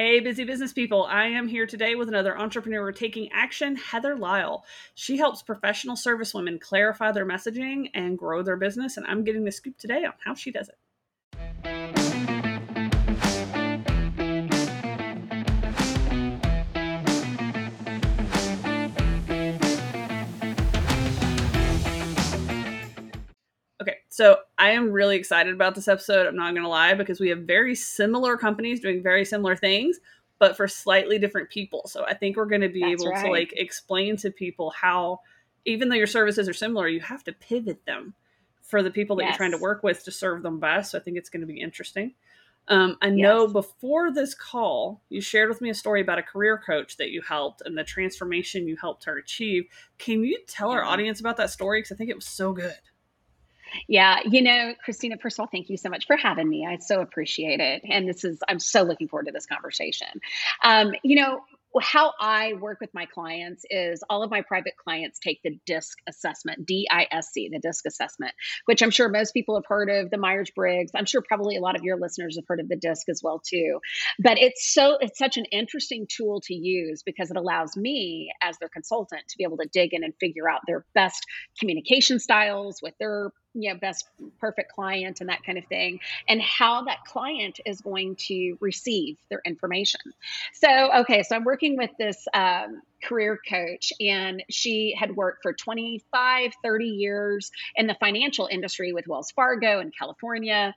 Hey, busy business people. I am here today with another entrepreneur taking action, Heather Lyle. She helps professional service women clarify their messaging and grow their business. And I'm getting the scoop today on how she does it. So I am really excited about this episode. I'm not going to lie, because we have very similar companies doing very similar things, but for slightly different people. So I think we're going to be able to like explain to people how, even though your services are similar, you have to pivot them for the people that you're trying to work with to serve them best. So I think it's going to be interesting. I know before this call, you shared with me a story about a career coach that you helped and the transformation you helped her achieve. Can you tell our audience about that story? Because I think it was so good. Yeah. You know, Christina, first of all, thank you so much for having me. I so appreciate it. And I'm so looking forward to this conversation. How I work with my clients is all of my private clients take the DISC assessment, D-I-S-C, the DISC assessment, which I'm sure most people have heard of, the Myers-Briggs. I'm sure probably a lot of your listeners have heard of the DISC as well, too. But it's such an interesting tool to use because it allows me as their consultant to be able to dig in and figure out their best communication styles with their best perfect client and that kind of thing, and how that client is going to receive their information. So I'm working with this career coach, and she had worked for 30 years in the financial industry with Wells Fargo in California.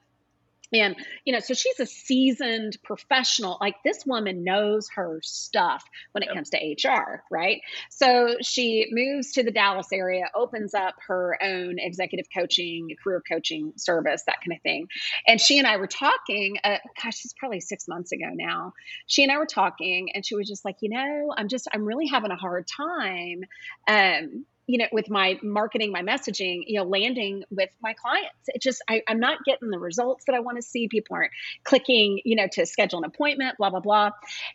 And, so she's a seasoned professional. Like, this woman knows her stuff when it comes to HR, right? So she moves to the Dallas area, opens up her own executive coaching, career coaching service, that kind of thing. And she and I were talking, it's probably 6 months ago now. She and I were talking, and she was just like, I'm really having a hard time, with my marketing, my messaging, landing with my clients. It just, I'm not getting the results that I want to see. People aren't clicking, to schedule an appointment, blah, blah, blah.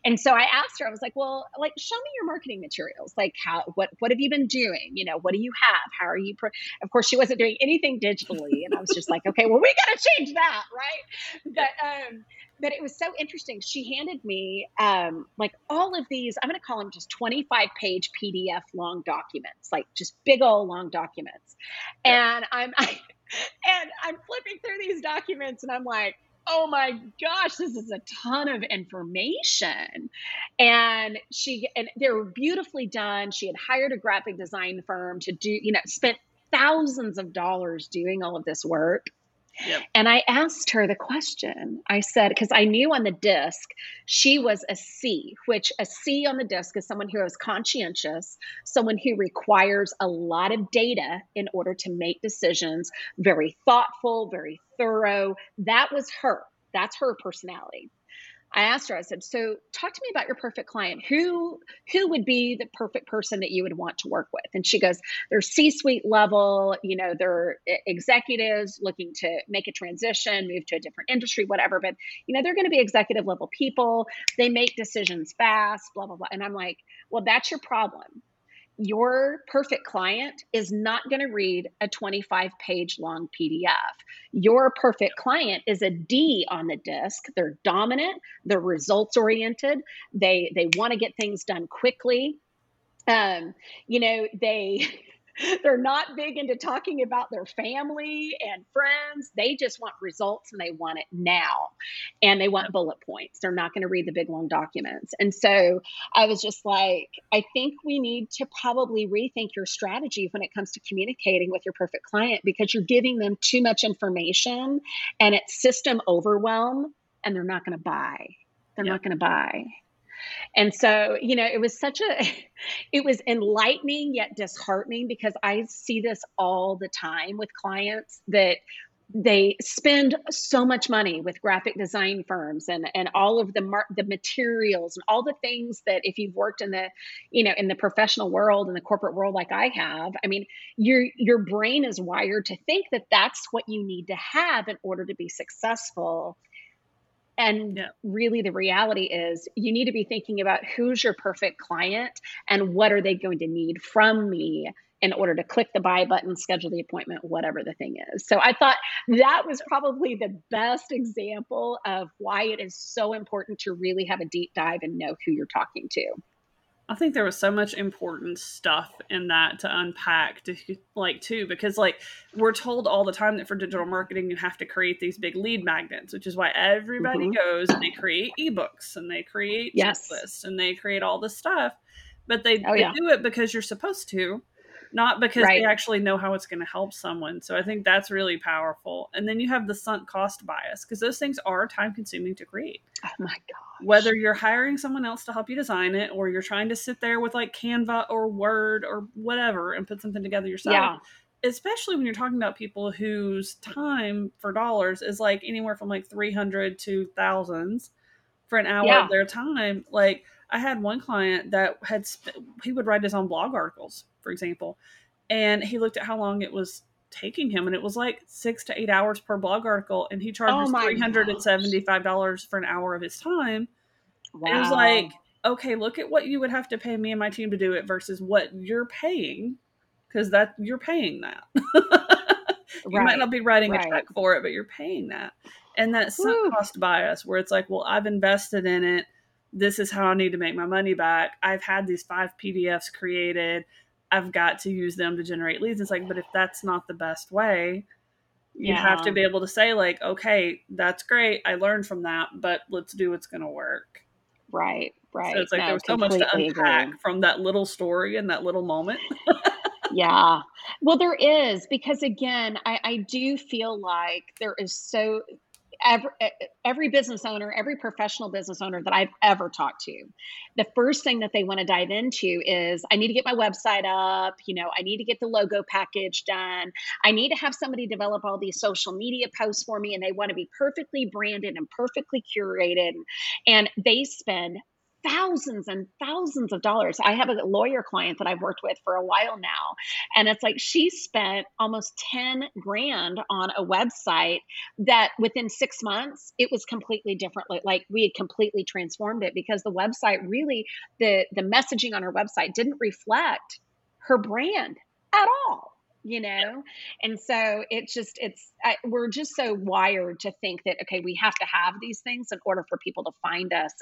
And so I asked her, I was like, well, like, show me your marketing materials. Like, what have you been doing? What do you have? How are you? Of course, she wasn't doing anything digitally. And I was just like, okay, well, we got to change that. Right. But it was so interesting. She handed me all of these, I'm going to call them just 25-page PDF long documents, like just big old long documents. Yeah. And I'm flipping through these documents, and I'm like, oh my gosh, this is a ton of information. And they were beautifully done. She had hired a graphic design firm to do, spent thousands of dollars doing all of this work. Yep. And I asked her the question. I said, because I knew on the DISC, she was a C, which a C on the DISC is someone who is conscientious, someone who requires a lot of data in order to make decisions, very thoughtful, very thorough. That was her. That's her personality. I asked her, I said, so talk to me about your perfect client. Who would be the perfect person that you would want to work with? And she goes, they're C-suite level, they're executives looking to make a transition, move to a different industry, whatever. But, they're going to be executive level people. They make decisions fast, blah, blah, blah. And I'm like, well, that's your problem. Your perfect client is not going to read a 25-page long PDF. Your perfect client is a D on the DISC. They're dominant. They're results-oriented. They want to get things done quickly. They're not big into talking about their family and friends. They just want results, and they want it now. And they want bullet points. They're not going to read the big, long documents. And so I was just like, I think we need to probably rethink your strategy when it comes to communicating with your perfect client, because you're giving them too much information, and it's system overwhelm, and they're not going to buy. They're not going to buy. And so, it was enlightening yet disheartening, because I see this all the time with clients that they spend so much money with graphic design firms and all of the materials and all the things that, if you've worked in the, in the professional world and the corporate world, like I have, I mean, your brain is wired to think that that's what you need to have in order to be successful. And really, the reality is you need to be thinking about who's your perfect client and what are they going to need from me in order to click the buy button, schedule the appointment, whatever the thing is. So I thought that was probably the best example of why it is so important to really have a deep dive and know who you're talking to. I think there was so much important stuff in that to unpack, because we're told all the time that for digital marketing, you have to create these big lead magnets, which is why everybody goes and they create ebooks and they create checklists and they create all this stuff, but they do it because you're supposed to, not because they actually know how it's going to help someone. So I think that's really powerful. And then you have the sunk cost bias, because those things are time consuming to create. Oh my God. Whether you're hiring someone else to help you design it, or you're trying to sit there with Canva or Word or whatever and put something together yourself, especially when you're talking about people whose time for dollars is anywhere from $300 to thousands for an hour of their time. I had one client that he would write his own blog articles, for example, and he looked at how long it was taking him, and it was 6 to 8 hours per blog article, and he charges $375 for an hour of his time. Wow. And it was okay, look at what you would have to pay me and my team to do it versus what you're paying, because that you're paying that. You might not be writing a check for it, but you're paying that. And that sunk cost bias, where it's I've invested in it. This is how I need to make my money back. I've had these 5 PDFs created. I've got to use them to generate leads. It's but if that's not the best way, you have to be able to say okay, that's great. I learned from that, but let's do what's going to work. Right, right. So it's there was so much to unpack from that little story and that little moment. Yeah. Well, there is, because again, I do feel there is so... Every business owner, every professional business owner that I've ever talked to, the first thing that they want to dive into is, I need to get my website up. I need to get the logo package done. I need to have somebody develop all these social media posts for me, and they want to be perfectly branded and perfectly curated. And they spend thousands and thousands of dollars. I have a lawyer client that I've worked with for a while now, and it's she spent almost 10 grand on a website that within 6 months, it was completely different. We had completely transformed it, because the website really, the messaging on her website didn't reflect her brand at all. And so we're just so wired to think that, okay, we have to have these things in order for people to find us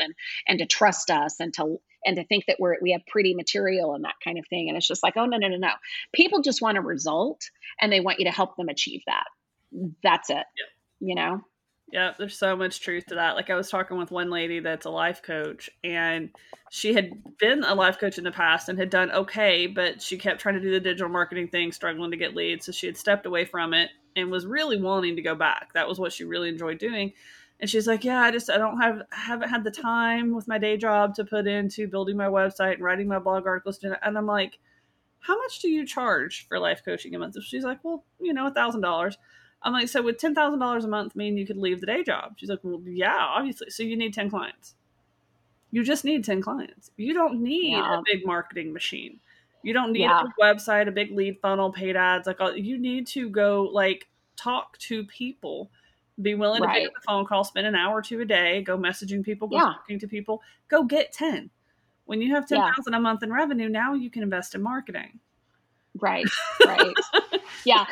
and to trust us and to think that we have pretty material and that kind of thing. And it's just oh, no. People just want a result, and they want you to help them achieve that. That's it. Yep. Yeah, there's so much truth to that. I was talking with one lady that's a life coach, and she had been a life coach in the past and had done okay, but she kept trying to do the digital marketing thing, struggling to get leads. So she had stepped away from it and was really wanting to go back. That was what she really enjoyed doing. And she's I haven't had the time with my day job to put into building my website and writing my blog articles. And I'm how much do you charge for life coaching a month? And she's $1,000. I'm so would $10,000 a month mean you could leave the day job? She's well, yeah, obviously. So you need 10 clients. You just need 10 clients. You don't need a big marketing machine. You don't need a big website, a big lead funnel, paid ads. You need to go talk to people, be willing to pick up the phone call, spend an hour or two a day, go messaging people, go talking to people, go get 10. When you have 10,000 a month in revenue, now you can invest in marketing. Right. Yeah.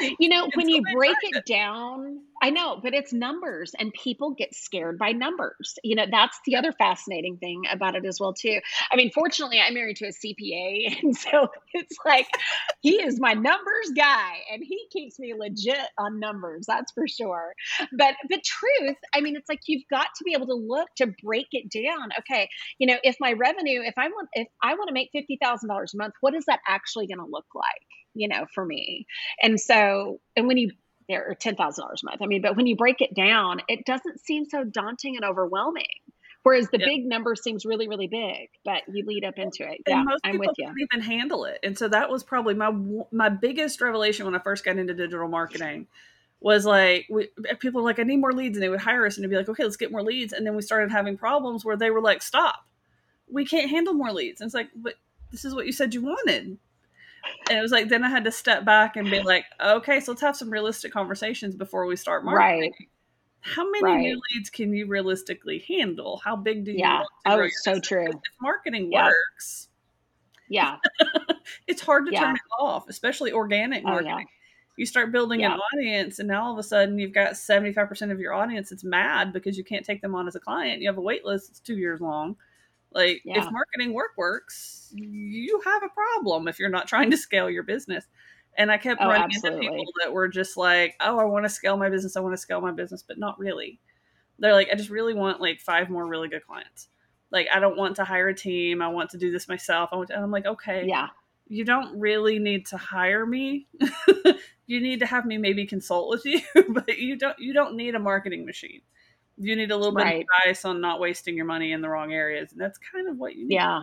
When you break it down, I know, but it's numbers, and people get scared by numbers. That's the other fascinating thing about it as well, too. I mean, fortunately, I'm married to a CPA, and so it's he is my numbers guy, and he keeps me legit on numbers. That's for sure. But the truth, I mean, it's you've got to be able to look to break it down. Okay, if my revenue, if I want to make $50,000 a month, what is that actually going to look like? For me. And so, and when you, there are $10,000 a month, I mean, but when you break it down, it doesn't seem so daunting and overwhelming. Whereas the big number seems really, really big, but you lead up into it. Yeah, I'm with you. Most people can't even handle it. And so that was probably my biggest revelation when I first got into digital marketing was people were I need more leads, and they would hire us and it'd be okay, let's get more leads. And then we started having problems where they were stop, we can't handle more leads. And it's but this is what you said you wanted. And it was then I had to step back and be okay, so let's have some realistic conversations before we start marketing. Right. How many new leads can you realistically handle? How big do you want to grow? So true. If marketing works, Yeah. It's hard to turn it off, especially organic marketing. Oh, yeah. You start building an audience, and now all of a sudden you've got 75% of your audience that's mad because you can't take them on as a client. You have a wait list that's 2 years long. Like, if marketing works, you have a problem if you're not trying to scale your business. And I kept running into people that were just like, oh, I want to scale my business. I want to scale my business, but not really. They're like, I just really want like 5 more really good clients. Like, I don't want to hire a team. I want to do this myself. And I'm like, okay, you don't really need to hire me. You need to have me maybe consult with you, but you don't need a marketing machine. You need a little bit of advice on not wasting your money in the wrong areas. And that's kind of what you need. Yeah.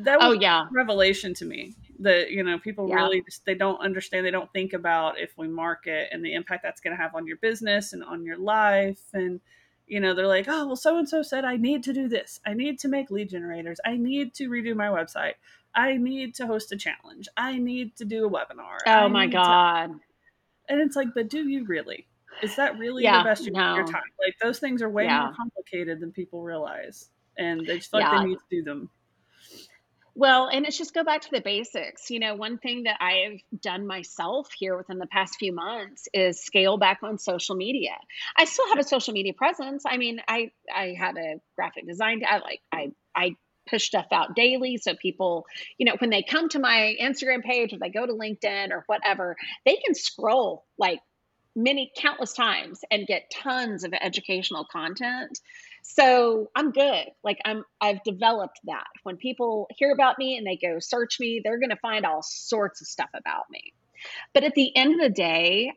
That was a revelation to me that, you know, people really just, they don't understand. They don't think about if we market and the impact that's going to have on your business and on your life. And, you know, they're like, oh, well, so-and-so said, I need to do this. I need to make lead generators. I need to redo my website. I need to host a challenge. I need to do a webinar. Oh my God. And it's like, but do you really? Is that really the best use of your time? Like, those things are way more complicated than people realize, and they just feel like they need to do them. Well, and it's just go back to the basics. You know, one thing that I have done myself here within the past few months is scale back on social media. I still have a social media presence. I mean, I have a graphic design. I push stuff out daily. So people, you know, when they come to my Instagram page or they go to LinkedIn or whatever, they can scroll like countless times and get tons of educational content. So I'm good. Like, I've developed that. When people hear about me and they go search me, they're going to find all sorts of stuff about me. But at the end of the day,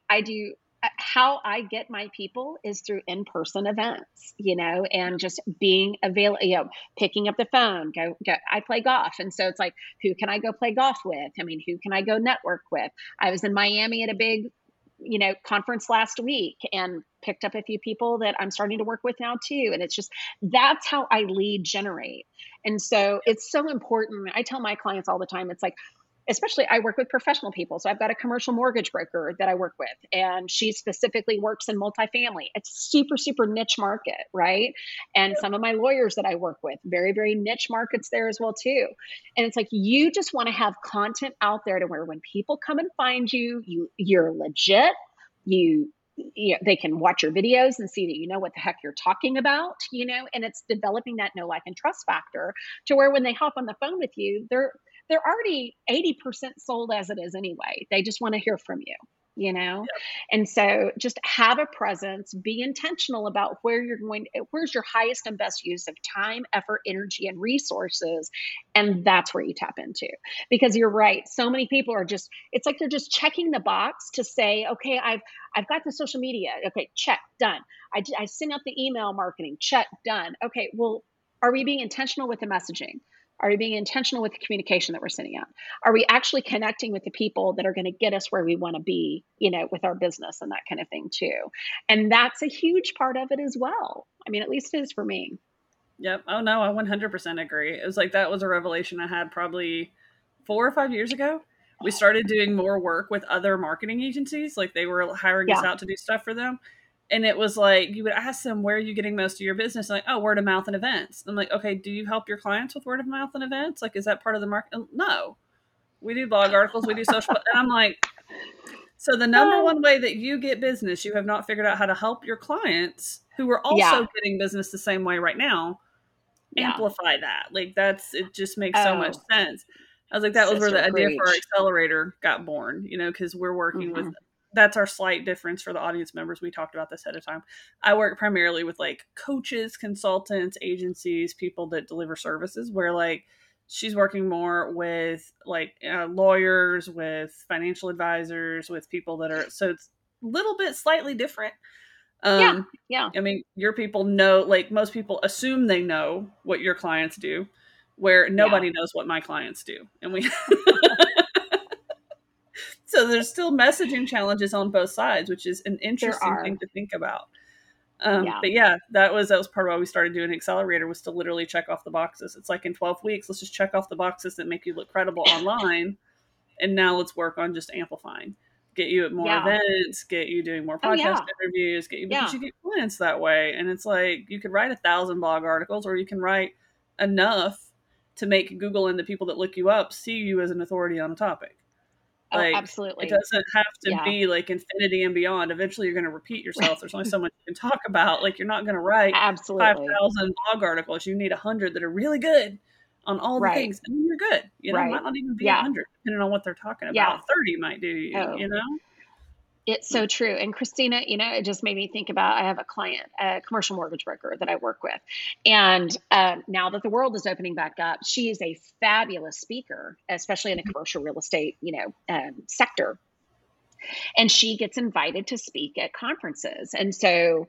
how I get my people is through in-person events, you know, and just being available, you know, picking up the phone, I play golf. And so it's like, who can I go play golf with? I mean, who can I go network with? I was in Miami at a big, you know, conference last week and picked up a few people that I'm starting to work with now too. And it's just, that's how I lead generate. And so it's so important. I tell my clients all the time, it's like, especially I work with professional people. So I've got a commercial mortgage broker that I work with, and she specifically works in multifamily. It's super, super niche market, right? And some of my lawyers that I work with, very, very niche markets there as well too. And it's like, you just want to have content out there to where when people come and find you, you're legit, you know, they can watch your videos and see that you know what the heck you're talking about, you know, and it's developing that know, like, and trust factor to where when they hop on the phone with you, they're already 80% sold as it is anyway. They just want to hear from you, you know? Yeah. And so just have a presence, be intentional about where's your highest and best use of time, effort, energy, and resources. And that's where you tap into, because you're right. So many people are just, it's like, they're just checking the box to say, okay, I've got the social media. Okay. Check, done. I sent out the email marketing. Check, done. Okay. Well, are we being intentional with the messaging? Are we being intentional with the communication that we're sending out? Are we actually connecting with the people that are going to get us where we want to be, you know, with our business and that kind of thing too? And that's a huge part of it as well. I mean, at least it is for me. Yep. Oh no, I 100% agree. It was like, that was a revelation I had probably 4 or 5 years ago. We started doing more work with other marketing agencies. Like, they were hiring us out to do stuff for them. And it was like, you would ask them, where are you getting most of your business? And like, oh, word of mouth and events. And I'm like, okay, do you help your clients with word of mouth and events? Like, is that part of the market? No, we do blog articles. We do social. And I'm like, so the number one way that you get business, you have not figured out how to help your clients who are also getting business the same way right now. Amplify that. Like, it just makes so much sense. I was like, that was where the idea for our accelerator got born, you know, because we're working with that's our slight difference for the audience members. We talked about this ahead of time. I work primarily with like coaches, consultants, agencies, people that deliver services, where like she's working more with like lawyers, with financial advisors, with people that are, so it's a little bit slightly different. I mean, your people know, like most people assume they know what your clients do, where nobody knows what my clients do. And we so there's still messaging challenges on both sides, which is an interesting thing to think about. But yeah, that was part of why we started doing Accelerator, was to literally check off the boxes. It's like, in 12 weeks, let's just check off the boxes that make you look credible online. And now let's work on just amplifying, get you at more events, get you doing more podcast interviews, get you, because you get clients that way. And it's like, you could write 1,000 blog articles, or you can write enough to make Google and the people that look you up see you as an authority on a topic. Like, oh, absolutely. It doesn't have to be like infinity and beyond. Eventually you're going to repeat yourself. There's only so much you can talk about. Like, you're not going to write 5,000 blog articles. You need 100 that are really good on all the things. And you're good. You know, it might not even be 100 depending on what they're talking about. 30 might do you, you know? It's so true. And Christina, you know, it just made me think about, I have a client, a commercial mortgage broker that I work with. And now that the world is opening back up, she is a fabulous speaker, especially in the commercial real estate, you know, sector. And she gets invited to speak at conferences. And so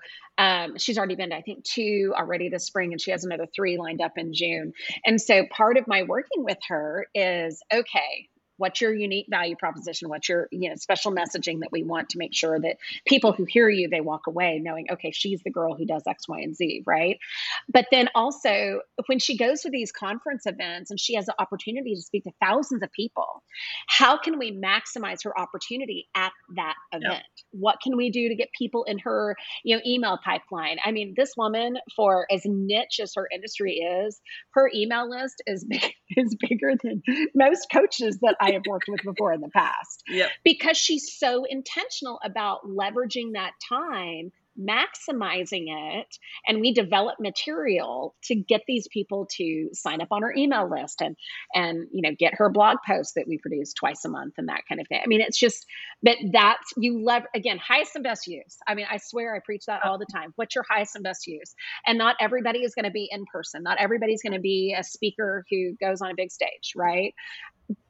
she's already been to, I think, 2 already this spring, and she has another 3 lined up in June. And so part of my working with her is, okay, what's your unique value proposition? What's your, you know, special messaging that we want to make sure that people who hear you, they walk away knowing, okay, she's the girl who does X, Y, and Z, right? But then also when she goes to these conference events and she has the opportunity to speak to thousands of people, how can we maximize her opportunity at that event? Yeah. What can we do to get people in her, you know, email pipeline? I mean, this woman, for as niche as her industry is, her email list is bigger than most coaches that I have worked with before in the past, because she's so intentional about leveraging that time, maximizing it. And we develop material to get these people to sign up on her email list and, you know, get her blog posts that we produce twice a month and that kind of thing. I mean, it's just, but that's, you love, again, highest and best use. I mean, I swear I preach that all the time. What's your highest and best use? And not everybody is going to be in person. Not everybody's going to be a speaker who goes on a big stage, right?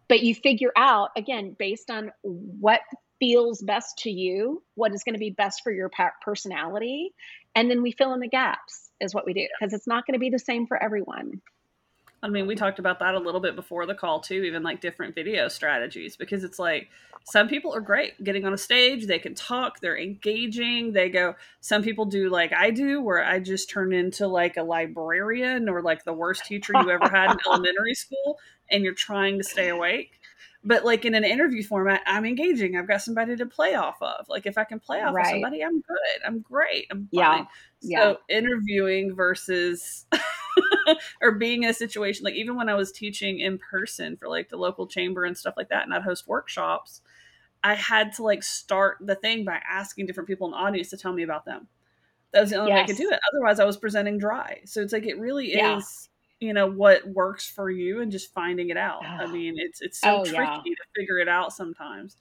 But you figure out, again, based on what feels best to you, what is going to be best for your personality. And then we fill in the gaps is what we do, because it's not going to be the same for everyone. I mean, we talked about that a little bit before the call too, even like different video strategies, because it's like some people are great getting on a stage. They can talk, they're engaging. They go, some people do like I do, where I just turn into like a librarian or like the worst teacher you ever had in elementary school, and you're trying to stay awake. But like in an interview format, I'm engaging. I've got somebody to play off of. Like if I can play off of somebody, I'm good. I'm great. I'm fine. So interviewing versus or being in a situation, like even when I was teaching in person for like the local chamber and stuff like that, and I'd host workshops, I had to like start the thing by asking different people in the audience to tell me about them. That was the only way I could do it. Otherwise I was presenting dry. So it's like, it really is, you know, what works for you and just finding it out. I mean, it's so tricky to figure it out sometimes.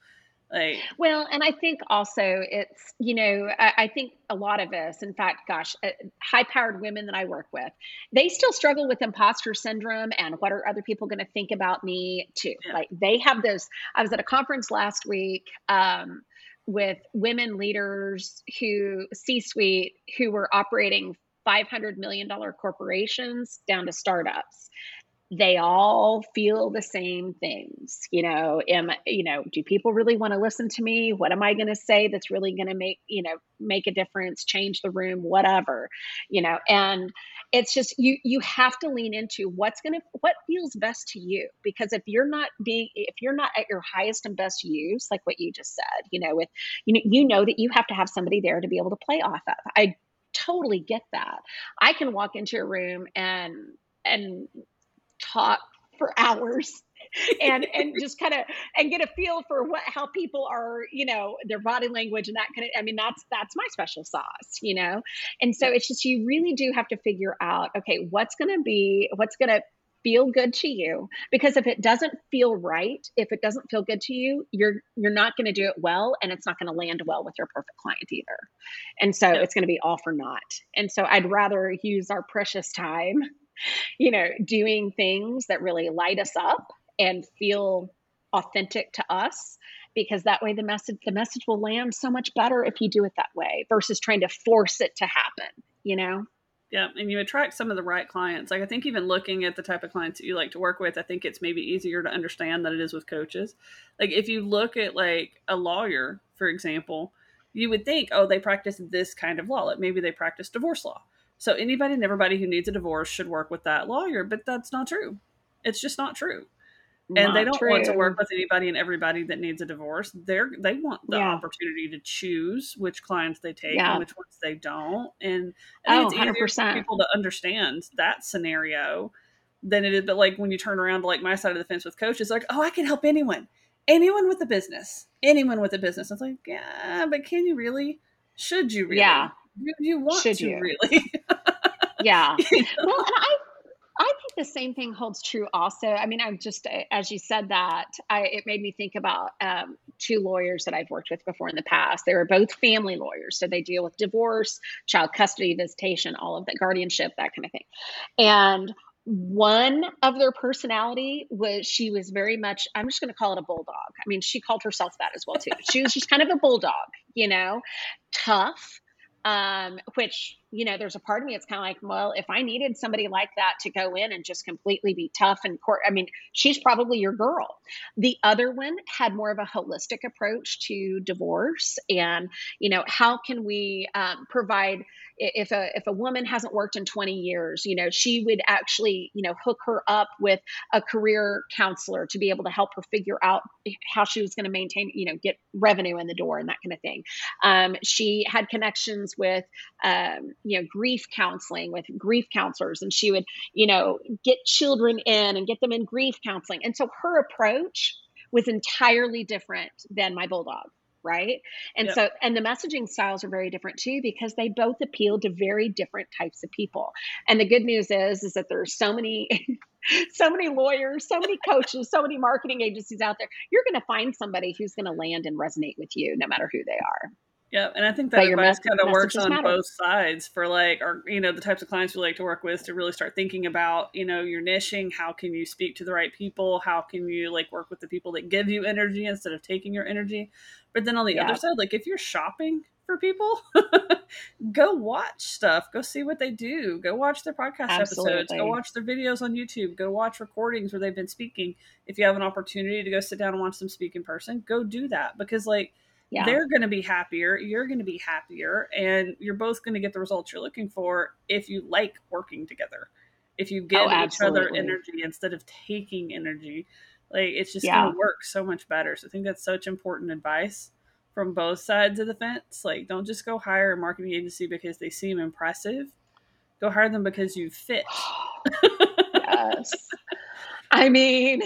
Like, well, and I think also it's, you know, I think a lot of us, in fact, gosh, high-powered women that I work with, they still struggle with imposter syndrome and what are other people going to think about me too. Like they have those, I was at a conference last week, with women leaders who C-suite who were operating $500 million corporations down to startups. They all feel the same things, you know. Do people really want to listen to me? What am I going to say that's really going to make a difference, change the room, whatever, you know? And it's just you have to lean into what feels best to you, because if you're not at your highest and best use, like what you just said, you know, with you know that you have to have somebody there to be able to play off of. I totally get that. I can walk into a room and talk for hours and just kind of and get a feel for how people are, you know, their body language and that kind of, I mean, that's my special sauce, you know? And so it's just, you really do have to figure out, okay, what's going to feel good to you? Because if it doesn't feel right, if it doesn't feel good to you, you're not going to do it well. And it's not going to land well with your perfect client either. And so it's going to be all for naught. And so I'd rather use our precious time, you know, doing things that really light us up and feel authentic to us, because that way the message will land so much better if you do it that way versus trying to force it to happen, you know? Yeah. And you attract some of the right clients. Like I think even looking at the type of clients that you like to work with, I think it's maybe easier to understand than it is with coaches. Like if you look at like a lawyer, for example, you would think, oh, they practice this kind of law. Like maybe they practice divorce law. So anybody and everybody who needs a divorce should work with that lawyer, but that's not true. It's just not true. And they don't want to work with anybody and everybody that needs a divorce. They want the opportunity to choose which clients they take and which ones they don't. And I think it's easier 100%. For people to understand that scenario than it is. But like when you turn around to like my side of the fence with coaches, like, oh, I can help anyone with a business, I was like, yeah, but can you really? Should you really? Yeah. Do you want Should to you? Really? Yeah. You know? Well, and I think the same thing holds true also. I mean, I'm just, as you said that, it made me think about two lawyers that I've worked with before in the past. They were both family lawyers. So they deal with divorce, child custody, visitation, all of that, guardianship, that kind of thing. And one of their personality was, she was very much, I'm just going to call it a bulldog. I mean, she called herself that as well too. She was just kind of a bulldog, you know, tough. Which, you know, there's a part of me, it's kind of like, well, if I needed somebody like that to go in and just completely be tough and court, I mean, she's probably your girl. The other one had more of a holistic approach to divorce and, you know, how can we provide, if a woman hasn't worked in 20 years, you know, she would actually, you know, hook her up with a career counselor to be able to help her figure out how she was going to maintain, you know, get revenue in the door and that kind of thing. She had connections with, you know, grief counseling with grief counselors, and she would, you know, get children in and get them in grief counseling. And so her approach was entirely different than my bulldog. Right. And yep. So, and the messaging styles are very different too, because they both appeal to very different types of people. And the good news is that there's so many lawyers, so many coaches, so many marketing agencies out there. You're going to find somebody who's going to land and resonate with you no matter who they are. Yeah. And I think that advice kind of works on both sides for like, or, you know, the types of clients we like to work with to really start thinking about, you know, your niching, how can you speak to the right people? How can you like work with the people that give you energy instead of taking your energy? But then on the other side, like if you're shopping for people, go watch stuff, go see what they do, go watch their podcast episodes, go watch their videos on YouTube, go watch recordings where they've been speaking. If you have an opportunity to go sit down and watch them speak in person, go do that, because like, yeah. They're going to be happier. You're going to be happier, and you're both going to get the results you're looking for if you like working together. If you give each other energy instead of taking energy, like it's just going to work so much better. So I think that's such important advice from both sides of the fence. Like, don't just go hire a marketing agency because they seem impressive. Go hire them because you fit. Yes. I mean,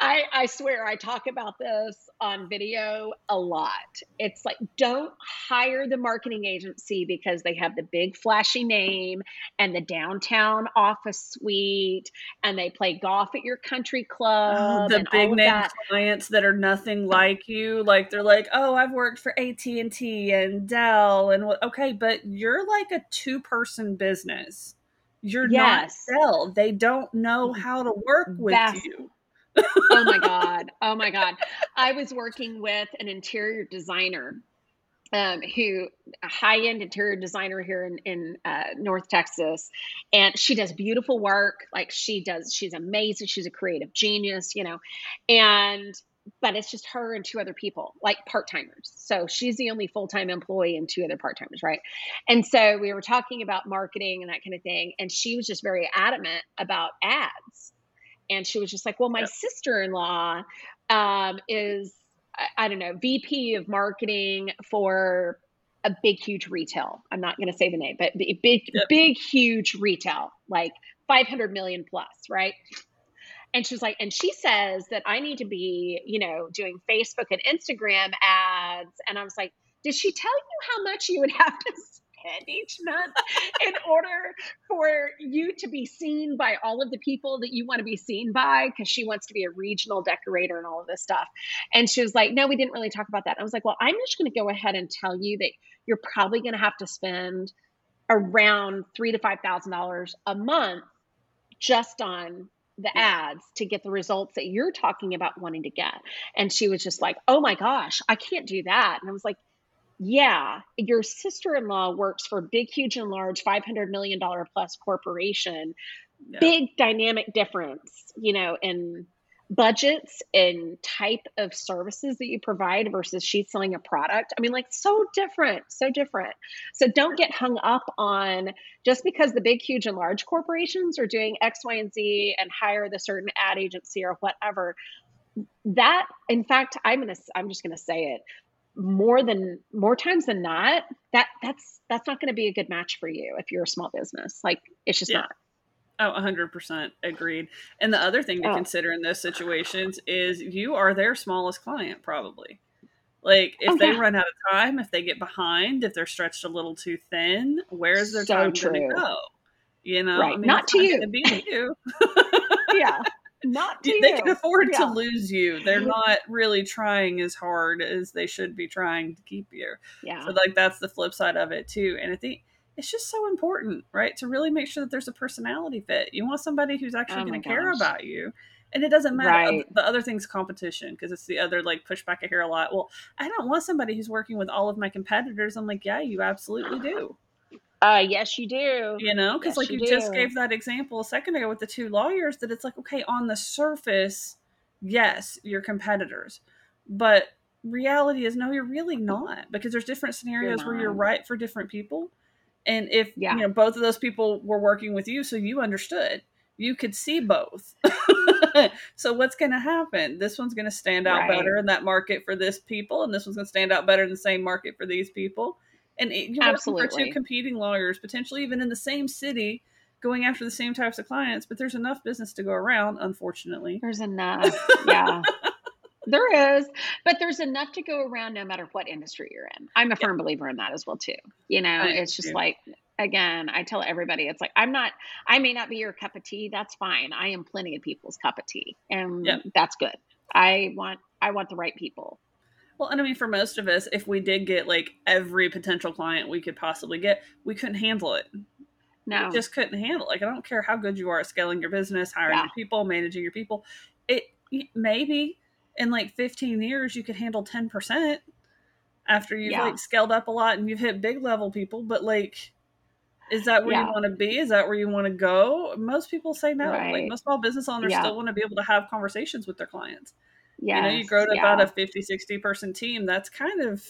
I swear I talk about this on video a lot. It's like, don't hire the marketing agency because they have the big flashy name and the downtown office suite and they play golf at your country club. The big name clients that are nothing like you. Like they're like, oh, I've worked for AT&T and Dell and okay, but you're like a 2-person business. You're not Dell. They don't know how to work with you. Oh my God. Oh my God. I was working with an interior designer a high-end interior designer here in North Texas. And she does beautiful work. Like she's amazing. She's a creative genius, you know, but it's just her and 2 other people, like part-timers. So she's the only full-time employee and 2 other part-timers, right? And so we were talking about marketing and that kind of thing. And she was just very adamant about ads. And she was just like, well, my sister-in-law is, I don't know, VP of marketing for a big, huge retail. I'm not going to say the name, but big, huge retail, like 500 million plus, right? And she was like, and she says that I need to be, you know, doing Facebook and Instagram ads. And I was like, did she tell you how much you would have to spend each month in order for you to be seen by all of the people that you want to be seen by? Because she wants to be a regional decorator and all of this stuff. And she was like, no, we didn't really talk about that. I was like, well, I'm just going to go ahead and tell you that you're probably going to have to spend around $3,000 to $5,000 a month just on the ads to get the results that you're talking about wanting to get. And she was just like, oh my gosh, I can't do that. And I was like, yeah, your sister-in-law works for big, huge, and large $500 million plus corporation, big dynamic difference, you know, in budgets and type of services that you provide versus she's selling a product. I mean, like so different. So don't get hung up on just because the big, huge, and large corporations are doing X, Y, and Z and hire the certain ad agency or whatever. That, in fact, I'm just gonna say it. More times than not, that's not going to be a good match for you if you're a small business. Like it's just not. Oh, 100% agreed. And the other thing to consider in those situations is you are their smallest client probably. Like if they run out of time, if they get behind, if they're stretched a little too thin, where's their time going to go? You know, right. I mean, not to you. Be to you. Yeah. Not to they you. Can afford to lose you. They're not really trying as hard as they should be trying to keep you. Yeah. So like that's the flip side of it too. And I think it's just so important, right? To really make sure that there's a personality fit. You want somebody who's actually going to care about you. And it doesn't matter. Right. The other thing's competition, because it's the other like pushback I hear a lot. Well, I don't want somebody who's working with all of my competitors. I'm like, yeah, you absolutely do. Yes, you do. You know, because like you just gave that example a second ago with the two lawyers that it's like, okay, on the surface, yes, you're competitors. But reality is, no, you're really not, because there's different scenarios where you're right for different people. And if, you know, both of those people were working with you, so you understood. You could see both. So what's going to happen? This one's going to stand out better in that market for this people. And this one's going to stand out better in the same market for these people. And you're working for two competing lawyers, potentially even in the same city, going after the same types of clients. But there's enough business to go around, unfortunately. There's enough. Yeah. There is, but there's enough to go around no matter what industry you're in. I'm a firm believer in that as well too. You know, it's just like, again, I tell everybody, it's like, I may not be your cup of tea. That's fine. I am plenty of people's cup of tea, and that's good. I want the right people. Well, and I mean, for most of us, if we did get like every potential client we could possibly get, we couldn't handle it. No, we just couldn't handle it. Like, I don't care how good you are at scaling your business, hiring your people, managing your people. It maybe in like 15 years, you could handle 10% after you've like scaled up a lot and you've hit big level people. But like, is that where you want to be? Is that where you want to go? Most people say no. Right. Like most small business owners still want to be able to have conversations with their clients. Yes. You know, you grow to about a 50, 60 person team. That's kind of,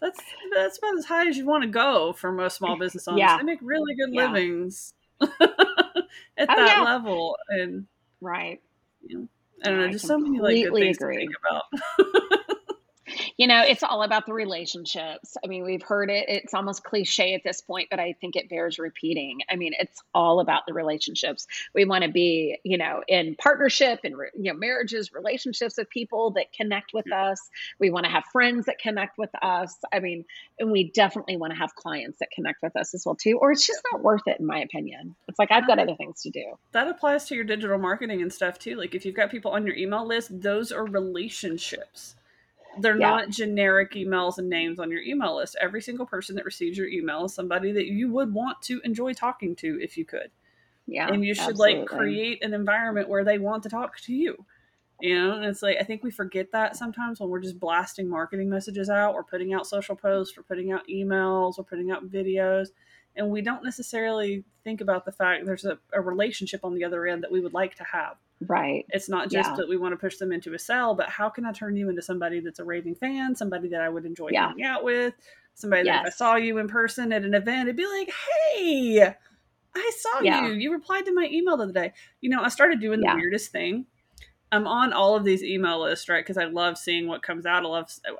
that's about as high as you want to go for most small business owners. They make really good livings at that level. And you know, I don't know, just so many like good things to think about. You know, it's all about the relationships. I mean, we've heard it. It's almost cliche at this point, but I think it bears repeating. I mean, it's all about the relationships. We want to be, you know, in partnership and, you know, marriages, relationships with people that connect with us. We want to have friends that connect with us. I mean, and we definitely want to have clients that connect with us as well too, or it's just not worth it in my opinion. It's like, I've got other things to do. That applies to your digital marketing and stuff too. Like if you've got people on your email list, those are relationships. They're not generic emails and names on your email list. Every single person that receives your email is somebody that you would want to enjoy talking to if you could. Yeah. And you should like create an environment where they want to talk to you. You know, and it's like, I think we forget that sometimes when we're just blasting marketing messages out, or putting out social posts, or putting out emails, or putting out videos. And we don't necessarily think about the fact there's a relationship on the other end that we would like to have. Right. It's not just that we want to push them into a sell, but how can I turn you into somebody that's a raving fan, somebody that I would enjoy hanging out with, somebody that if I saw you in person at an event, it'd be like, hey, I saw you. You replied to my email the other day. You know, I started doing the weirdest thing. I'm on all of these email lists, right? Because I love seeing what comes out.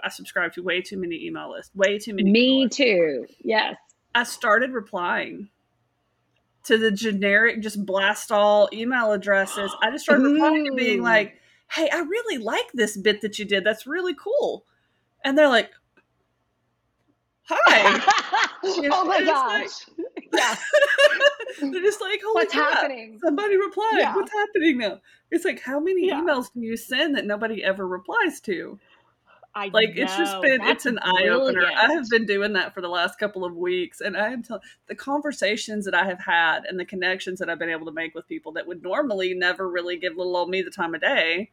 I subscribe to way too many email lists. Way too many. Me too. Yes. I started replying to the generic, just blast all email addresses. I just started replying to being like, hey, I really like this bit that you did. That's really cool. And they're like, hi. You know, oh my gosh. Like, they're just like, holy what's crap, happening? Somebody replied. Yeah. What's happening now? It's like, how many emails do you send that nobody ever replies to? It's just been, it's an eye opener. I have been doing that for the last couple of weeks. And I am the conversations that I have had and the connections that I've been able to make with people that would normally never really give little old me the time of day,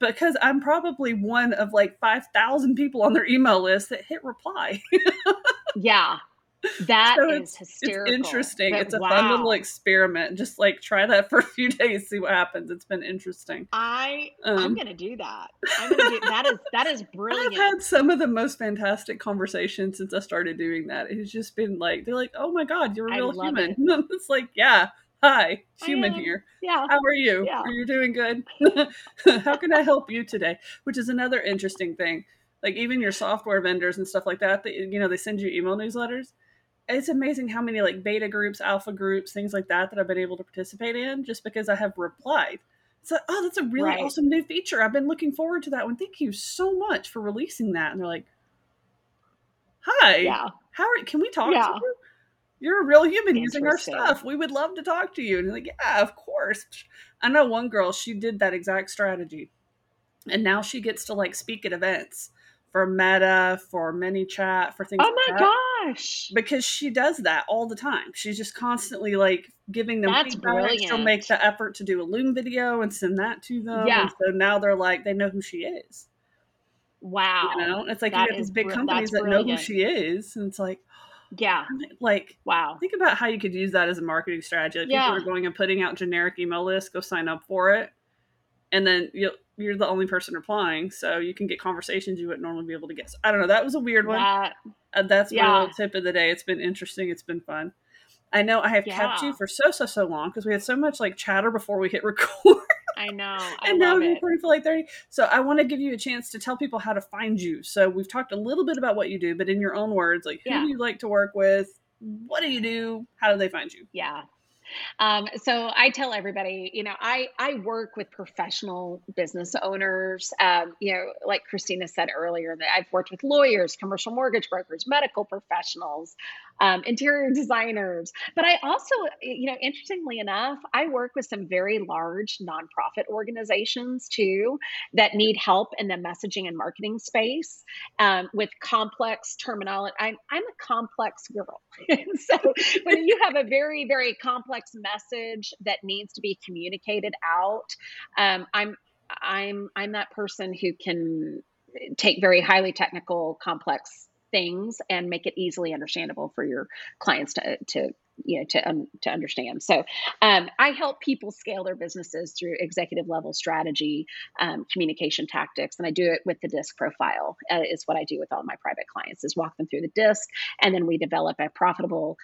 because I'm probably one of like 5,000 people on their email list that hit reply. That is hysterical. It's interesting. It's a fun little experiment. Just like try that for a few days, see what happens. It's been interesting. I'm going to do that. That is brilliant. I've had some of the most fantastic conversations since I started doing that. It's just been like, they're like, oh my God, you're a real human. It. It's like, hi, human here. Yeah. How are you? Yeah. Are you doing good? How can I help you today? Which is another interesting thing. Like even your software vendors and stuff like that, they, you know, they send you email newsletters. it's amazing how many like beta groups, alpha groups, things like that, that I've been able to participate in just because I have replied. So, oh, that's a really awesome new feature. I've been looking forward to that one. Thank you so much for releasing that. And they're like, hi, how are you? Can we talk to you? You're a real human using our stuff. We would love to talk to you. And like, yeah, of course. I know one girl, she did that exact strategy. And now she gets to like speak at events for Meta, for ManyChat, for things like that. Oh my gosh. Because she does that all the time. She's just constantly like giving them feedback. She'll make the effort to do a Loom video and send that to them. Yeah. And so now they're like, they know who she is. Wow. You know? It's like you get these big companies that know who she is. And it's like, yeah. Like, wow. Think about how you could use that as a marketing strategy. Like people are going and putting out generic email lists, go sign up for it. And then you're the only person replying. So you can get conversations you wouldn't normally be able to get. So, I don't know. That was a weird one. That's my little tip of the day. It's been interesting. It's been fun. I know I have kept you for so long because we had so much like chatter before we hit record. I know. I and now we've been recording for like 30. So I want to give you a chance to tell people how to find you. So we've talked a little bit about what you do, but in your own words, like who do you like to work with? What do you do? How do they find you? Yeah. So I tell everybody, you know, I work with professional business owners, you know, like Christina said earlier, that I've worked with lawyers, commercial mortgage brokers, medical professionals, interior designers. But I also, you know, interestingly enough, I work with some very large nonprofit organizations too, that need help in the messaging and marketing space, with complex terminology. I'm a complex girl. So when you have a very, very complex message that needs to be communicated out. I'm that person who can take very highly technical, complex things and make it easily understandable for your clients to understand. So I help people scale their businesses through executive level strategy, communication tactics, and I do it with the DISC profile is what I do with all my private clients is walk them through the DISC, and then we develop a profitable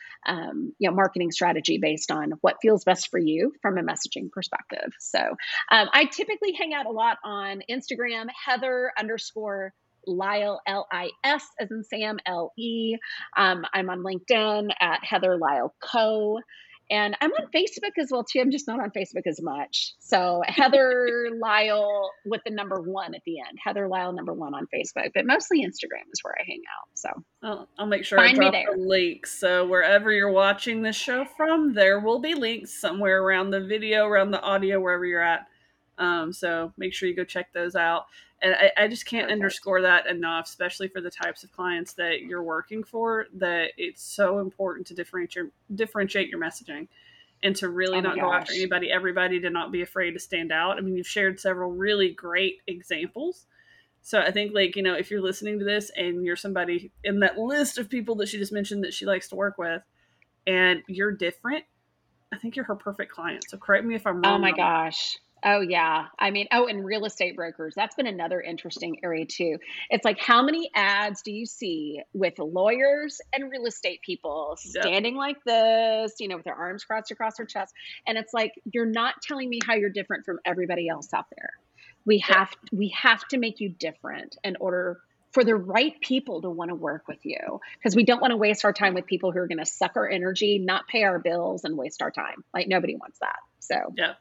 marketing strategy based on what feels best for you from a messaging perspective. So I typically hang out a lot on Instagram, Heather_Lyle, L-I-S as in Sam, L-E. I'm on LinkedIn at Heather Lyle Co. And I'm on Facebook as well too. I'm just not on Facebook as much. So Heather Lyle with the 1 at the end, Heather Lyle 1 on Facebook, but mostly Instagram is where I hang out. So I'll make sure I drop the links. So wherever you're watching this show from, there will be links somewhere around the video, around the audio, wherever you're at. So make sure you go check those out. And I just can't underscore that enough, especially for the types of clients that you're working for, that it's so important to differentiate your messaging and to really not go after anybody, everybody, to not be afraid to stand out. I mean, you've shared several really great examples. So I think like, you know, if you're listening to this and you're somebody in that list of people that she just mentioned that she likes to work with and you're different, I think you're her perfect client. So correct me if I'm wrong. Oh my gosh. Oh, yeah. I mean, and real estate brokers, that's been another interesting area too. It's like, how many ads do you see with lawyers and real estate people standing like this, you know, with their arms crossed across their chest? And it's like, you're not telling me how you're different from everybody else out there. We have to make you different in order for the right people to want to work with you, because we don't want to waste our time with people who are going to suck our energy, not pay our bills, and waste our time. Like, nobody wants that. So, yeah.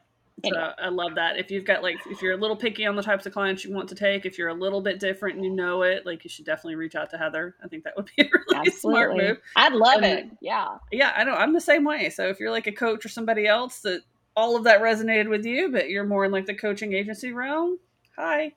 So I love that. If you've got like, if you're a little picky on the types of clients you want to take, if you're a little bit different and you know it, like you should definitely reach out to Heather. I think that would be a really smart move. I'd love it. Yeah. Yeah. I know. I'm the same way. So if you're like a coach or somebody else that all of that resonated with you, but you're more in like the coaching agency realm. Hi.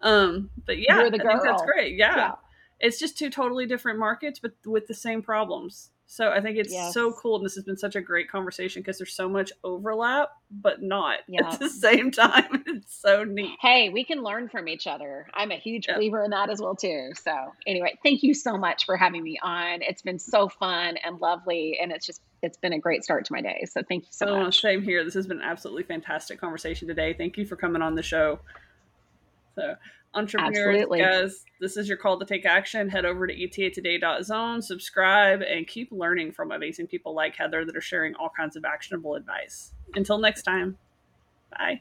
But yeah, you're the girl. I think that's great. Yeah. It's just two totally different markets, but with the same problems. So I think it's so cool. And this has been such a great conversation because there's so much overlap, but not at the same time. It's so neat. Hey, we can learn from each other. I'm a huge believer in that as well too. So anyway, thank you so much for having me on. It's been so fun and lovely. And it's been a great start to my day. So thank you so much. Same here. This has been an absolutely fantastic conversation today. Thank you for coming on the show. So entrepreneurs, guys, this is your call to take action. Head over to ETAtoday.zone, subscribe, and keep learning from amazing people like Heather that are sharing all kinds of actionable advice. Until next time, bye.